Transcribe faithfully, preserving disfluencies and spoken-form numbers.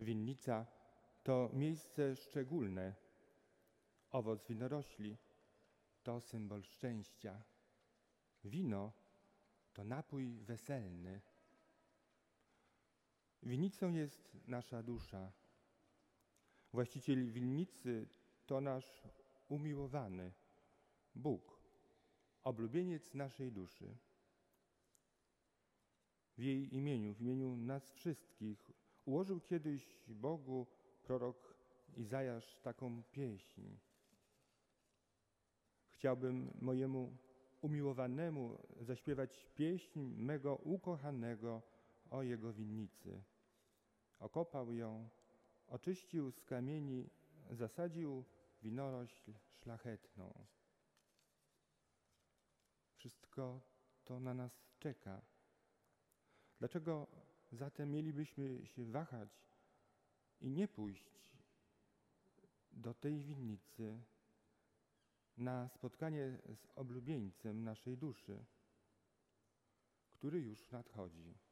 Winnica to miejsce szczególne. Owoc winorośli to symbol szczęścia. Wino to napój weselny. Winnicą jest nasza dusza. Właściciel winnicy to nasz umiłowany Bóg, oblubieniec naszej duszy. W jej imieniu, w imieniu nas wszystkich, ułożył kiedyś Bogu prorok Izajasz taką pieśń. Chciałbym mojemu umiłowanemu zaśpiewać pieśń mego ukochanego o jego winnicy. Okopał ją, oczyścił z kamieni, zasadził winorośl szlachetną. Wszystko to na nas czeka. Dlaczego zatem mielibyśmy się wahać i nie pójść do tej winnicy na spotkanie z oblubieńcem naszej duszy, który już nadchodzi?